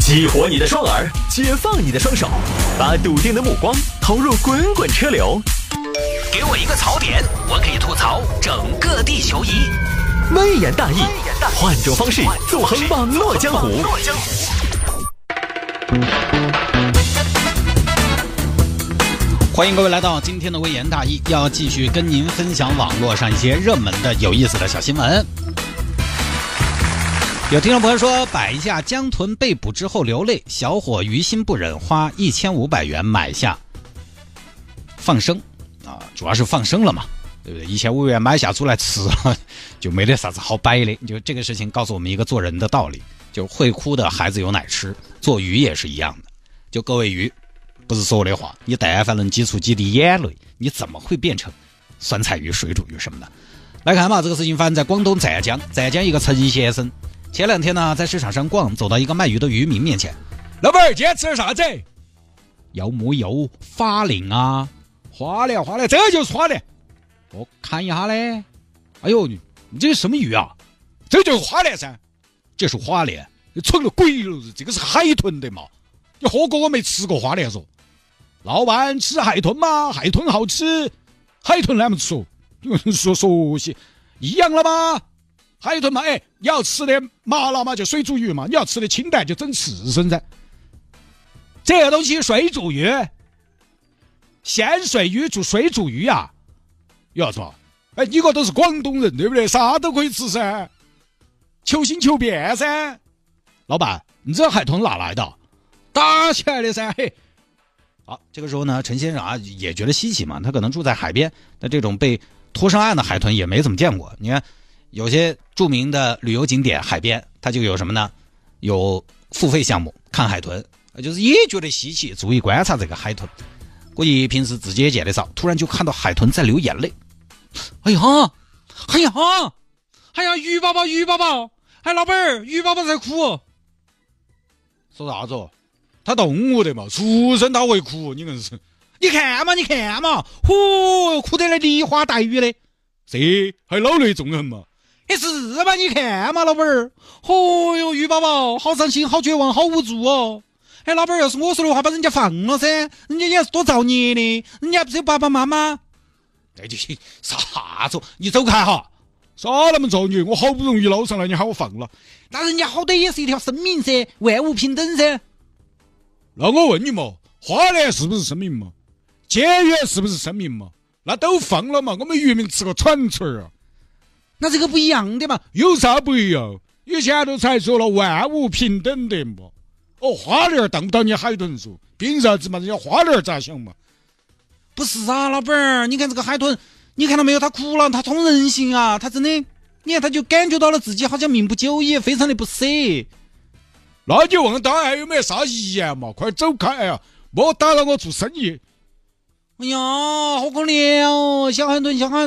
激活你的双耳，解放你的双手，把笃定的目光投入滚滚车流。给我一个槽点，我可以吐槽整个地球仪。微言大义，换种方式纵横网络江湖。欢迎各位来到今天的微言大义，要继续跟您分享网络上一些热门的、有意思的小新闻。有听众朋友说，摆下江豚被捕之后流泪，小伙于心不忍，花1500元买下放生啊，主要是放生了嘛，对不对？1500元买下出来吃了，就没得啥子好掰的。就这个事情告诉我们一个做人的道理，就是会哭的孩子有奶吃，做鱼也是一样的。就各位鱼，不是说我的话，你但凡能挤出几滴眼泪，你怎么会变成酸菜鱼、水煮鱼什么的？来看嘛，这个事情发生在广东湛江，湛江一个陈先生。前两天呢，在市场上逛，走到一个卖鱼的渔民面前，老板儿，今天吃啥子？有没有花鲢啊？花鲢，这就是花鲢。我看一下嘞，哎呦，你这是什么鱼啊？这就是花鲢噻，这是花鲢，你蠢了鬼了，这个是海豚的嘛？你喝过我没吃过花鲢嗦？老板吃海豚吗？海豚好吃，海豚那么吃，说熟悉一样了吗？海豚嘛，哎，你要吃的麻辣嘛，就水煮鱼嘛；你要吃的清淡，就整刺身噻。这个东西水煮鱼，咸水鱼煮水煮鱼啊，要什么？哎，你个都是广东人，对不对？啥都可以吃噻，求新求变噻。老板，你这海豚哪来的？打起来的噻。嘿，好，这个时候呢，陈先生啊也觉得稀奇嘛，他可能住在海边，那这种被拖上岸的海豚也没怎么见过。你看。有些著名的旅游景点海边，它就有什么呢？有付费项目看海豚，就是也觉得稀奇，足以观察这个海豚。估计平时自己也见得少，突然就看到海豚在流眼泪。哎呀，鱼爸爸，哎，老板，鱼爸爸在哭。说啥子？他动物的嘛，出生他会哭，你硬是。你看嘛，呼，哭得来梨花带雨的，这还老泪纵横嘛。是吧？你看嘛，老板儿，哦哟，鱼爸爸，好伤心，好绝望，好无助哦！哎，老板儿，要是我说的话，把人家放了噻，人家也是多造孽的，人家不是有爸爸妈妈？哎，这啥子？你走开哈！啥那么造孽？我好不容易捞上来，你喊我放了？那人家好歹也是一条生命噻，万物平等噻。那我问你嘛，花鲢是不是生命嘛？鲫鱼是不是生命嘛？那都放了嘛，我们渔民吃个喘气儿啊！那这个不一样的嘛？有啥不一样？以前都才说了万物平等的嘛。哦，花鲢当不到你海豚说，凭啥子嘛？人家花鲢咋想嘛？不是啊，老板儿，你看这个海豚，你看到没有？他哭了，他通人性啊！他真的，你看他就感觉到了自己好像命不久矣，非常的不舍。那你问他还有没有啥遗言嘛？快走开啊！莫打扰我做生意。哎呀，好可怜哦，小海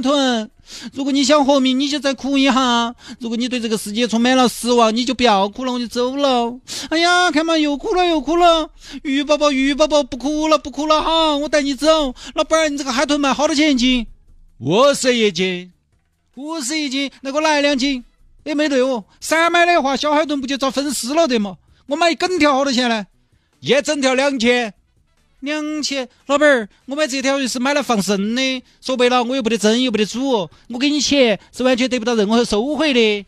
豚！如果你想活命，你就再哭一下；如果你对这个世界充满了失望，你就不要哭了，我就走了。哎呀，看嘛，又哭了！鱼宝宝，不哭了哈，我带你走。老板儿，你这个海豚卖好多钱一斤？50一斤，那给我来2斤。哎，没对哦，散买的话，小海豚不就遭分尸了的嘛？我买一整条好多钱呢？一整条2000。2000，老板儿，我买这条鱼是买来放生的，说白了我又不得蒸又不得煮，我给你钱是完全得不到任何收回的。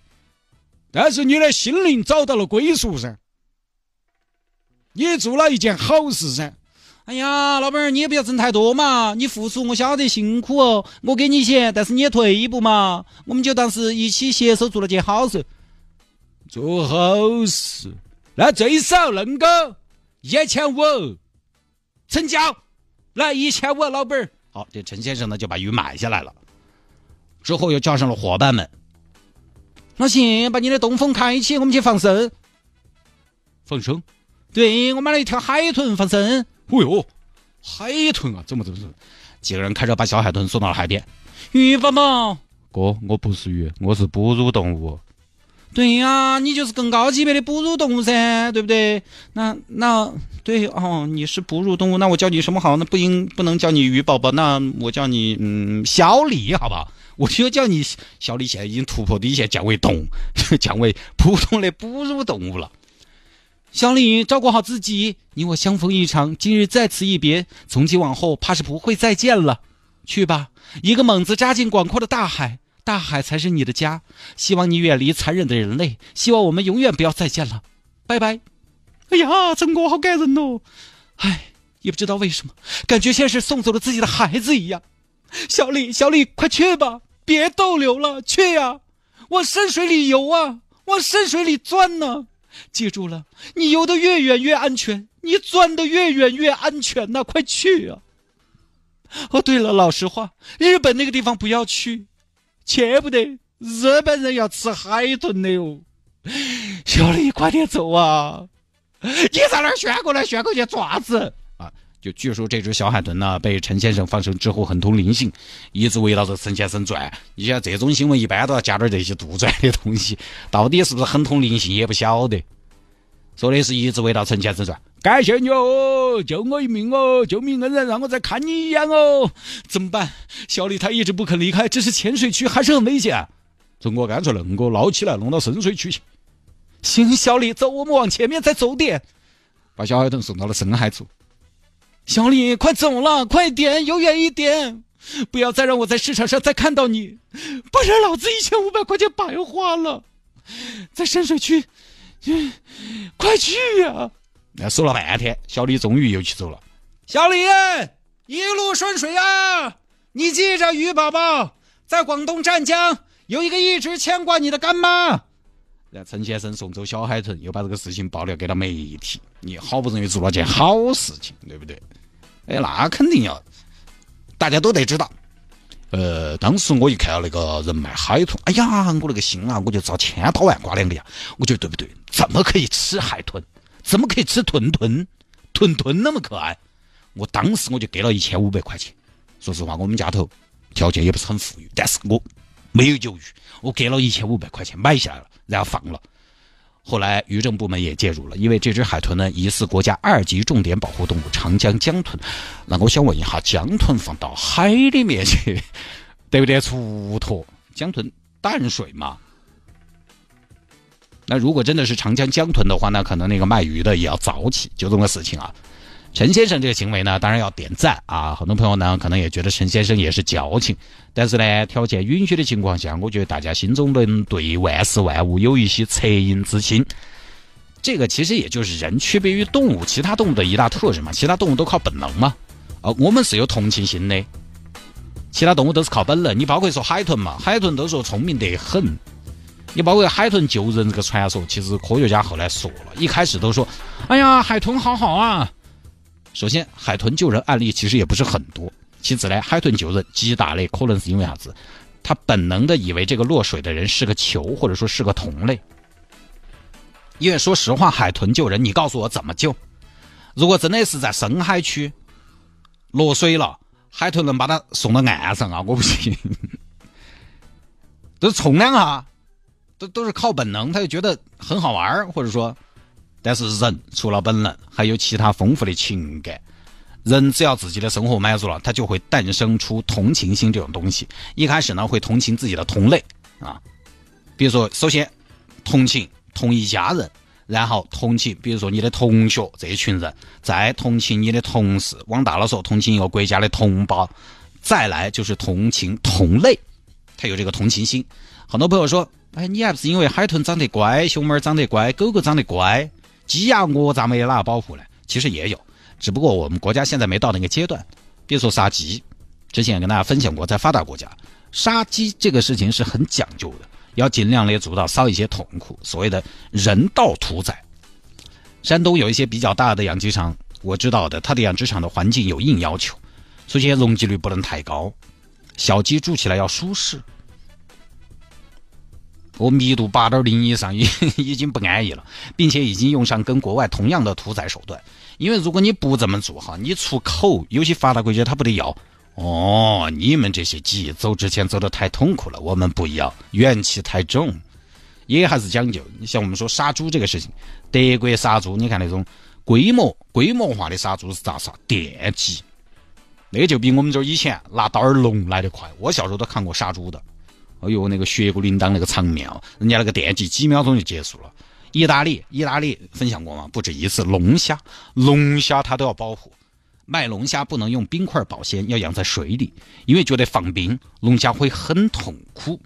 但是你的心灵找到了归属噻，你做了一件好事噻。哎呀，老板儿，你也不要挣太多嘛，你付出我晓得辛苦哦，我给你钱，但是你也退一步嘛，我们就当是一起携手做了件好事。做好事，那最少能够1500。成交，来1500，老板儿。好，这陈先生呢就把鱼买下来了，之后又叫上了伙伴们。那行，把你的东风开启，我们去放生。放生？对，我买了一条海豚放生。哦哟，海豚啊，怎么？几个人开车把小海豚送到了海边。鱼爸爸，哥，我不是鱼，我是哺乳动物。对呀、啊，你就是更高级别的哺乳动物噻，对不对？那对哦，你是哺乳动物，那我叫你什么好？那不能叫你鱼宝宝，那我叫你小李，好吧？我就叫你小李，现在已经突破底线，降为动物，降为普通的哺乳动物了。小李，照顾好自己，你我相逢一场，今日再此一别，从今往后怕是不会再见了。去吧，一个猛子扎进广阔的大海，大海才是你的家。希望你远离残忍的人类，希望我们永远不要再见了，拜拜。哎呀，曾国好感人哦！哎，也不知道为什么，感觉像是送走了自己的孩子一样。小李，小李，快去吧，别逗留了，去呀！往深水里游啊，往深水里钻呢。记住了，你游得越远越安全，你钻得越远越安全呐！快去啊！哦，对了，老实话，日本那个地方不要去，切不得，日本人要吃海豚的哟。小李，快点走啊！你在那旋过来旋过去爪子啊！就据说这只小海豚呢，被陈先生放生之后很通灵性，一直围绕着陈先生转。你像这种新闻一般都要加点这些杜撰的东西，到底是不是很通灵性也不晓得。说的是一直围绕陈先生转，感谢你哦，救我一命哦，救命恩人，让我再看你一眼哦。怎么办？小李他一直不肯离开，这是浅水区，还是很危险。中国干脆能够捞起来，弄到深水区去。行，小李，走，我们往前面再走点。把小海豚送到了深海处。小李，快走了，快点，游远一点，不要再让我在市场上再看到你，不然老子1500块钱白花了。在深水区，快去啊！说了半天，小李终于游起走了。小李，一路顺水啊！你记着，鱼宝宝，在广东湛江有一个一直牵挂你的干妈。陈先生送走小海豚，又把这个事情爆料给了媒体，你好不容易做了件好事情，对不对？哎，那肯定要大家都得知道。当时我一看到那个人卖海豚，哎呀，我那个心啊，我就遭千刀万剐两个呀！我觉得对不对？怎么可以吃海豚？怎么可以吃豚豚？豚豚那么可爱，我当时我就给了1500块钱。说实话，我们家头条件也不是很富裕，但是我没有救鱼，我给了1500块钱买下来了，然后放了。后来渔政部门也介入了，因为这只海豚呢疑似国家2级重点保护动物长江江豚。那我想问一下，江豚放到海里面去，对不对？出脱，江豚淡水嘛。那如果真的是长江江豚的话，那可能那个卖鱼的也要早起，就这么个事情啊。陈先生这个行为呢，当然要点赞啊！很多朋友呢，可能也觉得陈先生也是矫情，但是呢，条件允许的情况下，我觉得大家心中能对万事万物有一些恻隐之心。这个其实也就是人区别于动物，其他动物的一大特质嘛，其他动物都靠本能嘛，我们是有同情心的，其他动物都是靠本能。你包括说海豚嘛，海豚都说聪明得很。你包括海豚救人这个传说，其实科学家后来说了，一开始都说，哎呀，海豚好好啊。首先，海豚救人案例其实也不是很多。其次呢，海豚救人极大类可能是因为啥子？他本能的以为这个落水的人是个球，或者说是个同类。因为说实话，海豚救人，你告诉我怎么救？如果真的是在深海区落水了，海豚能把它送到岸上啊？我不信。都是冲浪啊，都是靠本能，他就觉得很好玩，或者说。但是人除了本能，还有其他丰富的情感。人只要自己的生活满足了，他就会诞生出同情心这种东西。一开始呢，会同情自己的同类啊，比如说，首先同情同一家人，然后同情，比如说你的同学这一群人，再同情你的同事，往大了说，同情一个国家的同胞，再来就是同情同类，他有这个同情心。很多朋友说，哎，你还不是因为海豚长得乖，熊猫长得乖，狗狗长得乖。鸡鸭鹅咱们也拉包袱了，其实也有，只不过我们国家现在没到那个阶段。别说杀鸡，之前也跟大家分享过，在发达国家杀鸡这个事情是很讲究的，要尽量的做到少一些痛苦，所谓的人道屠宰。山东有一些比较大的养鸡场，我知道的，它的养殖场的环境有硬要求，首先容积率不能太高，小鸡住起来要舒适，我密度8.0以上已经不安逸了，并且已经用上跟国外同样的屠宰手段。因为如果你不这么做哈，你出口，尤其发达国家他不得咬哦，你们这些鸡走之前走得太痛苦了，我们不要，怨气太重，也还是讲究。像我们说杀猪这个事情，德国杀猪，你看那种规模化的杀猪是咋杀？电击，那就比我们这以前拿刀龙来得快。我小时候都看过杀猪的。哎呦，那个血骨淋当那个场面，人家那个电击几秒钟就结束了，意大利分享过吗？不止一次。龙虾它都要保护，卖龙虾不能用冰块保鲜，要养在水里，因为觉得放冰龙虾会很痛苦。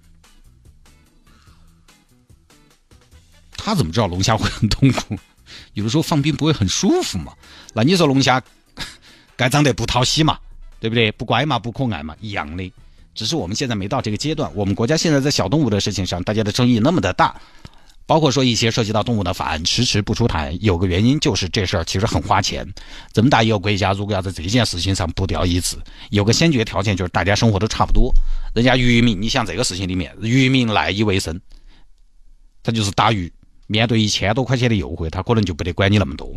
他怎么知道龙虾会很痛苦？有的时候放冰不会很舒服嘛？那你说龙虾该长得不讨喜嘛，对不对？不乖嘛，不可爱嘛，一样的。只是我们现在没到这个阶段，我们国家现在在小动物的事情上，大家的争议那么的大，包括说一些涉及到动物的法案迟不出台，有个原因就是这事儿其实很花钱。咱们大有国家如果要在这一件事情上不掉一致，有个先决条件就是大家生活都差不多。人家渔民，你像这个事情里面，渔民赖以为生，他就是打鱼。面对1000多块钱的优惠，他可能就不得管你那么多。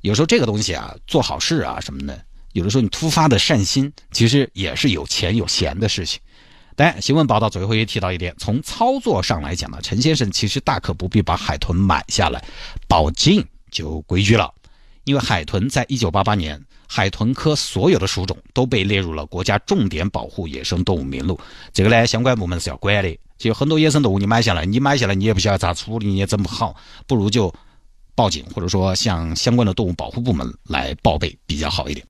有时候这个东西啊，做好事啊什么的，有的时候你突发的善心，其实也是有钱有闲的事情。但新闻报道最后也提到一点，从操作上来讲呢，陈先生其实大可不必把海豚买下来，保禁就规矩了。因为海豚在1988年，海豚科所有的属种都被列入了国家重点保护野生动物名录。这个呢，相关部门是要管的。就很多野生动物你买下来你也不晓得咋处理，你也整不好，不如就报警，或者说向相关的动物保护部门来报备比较好一点。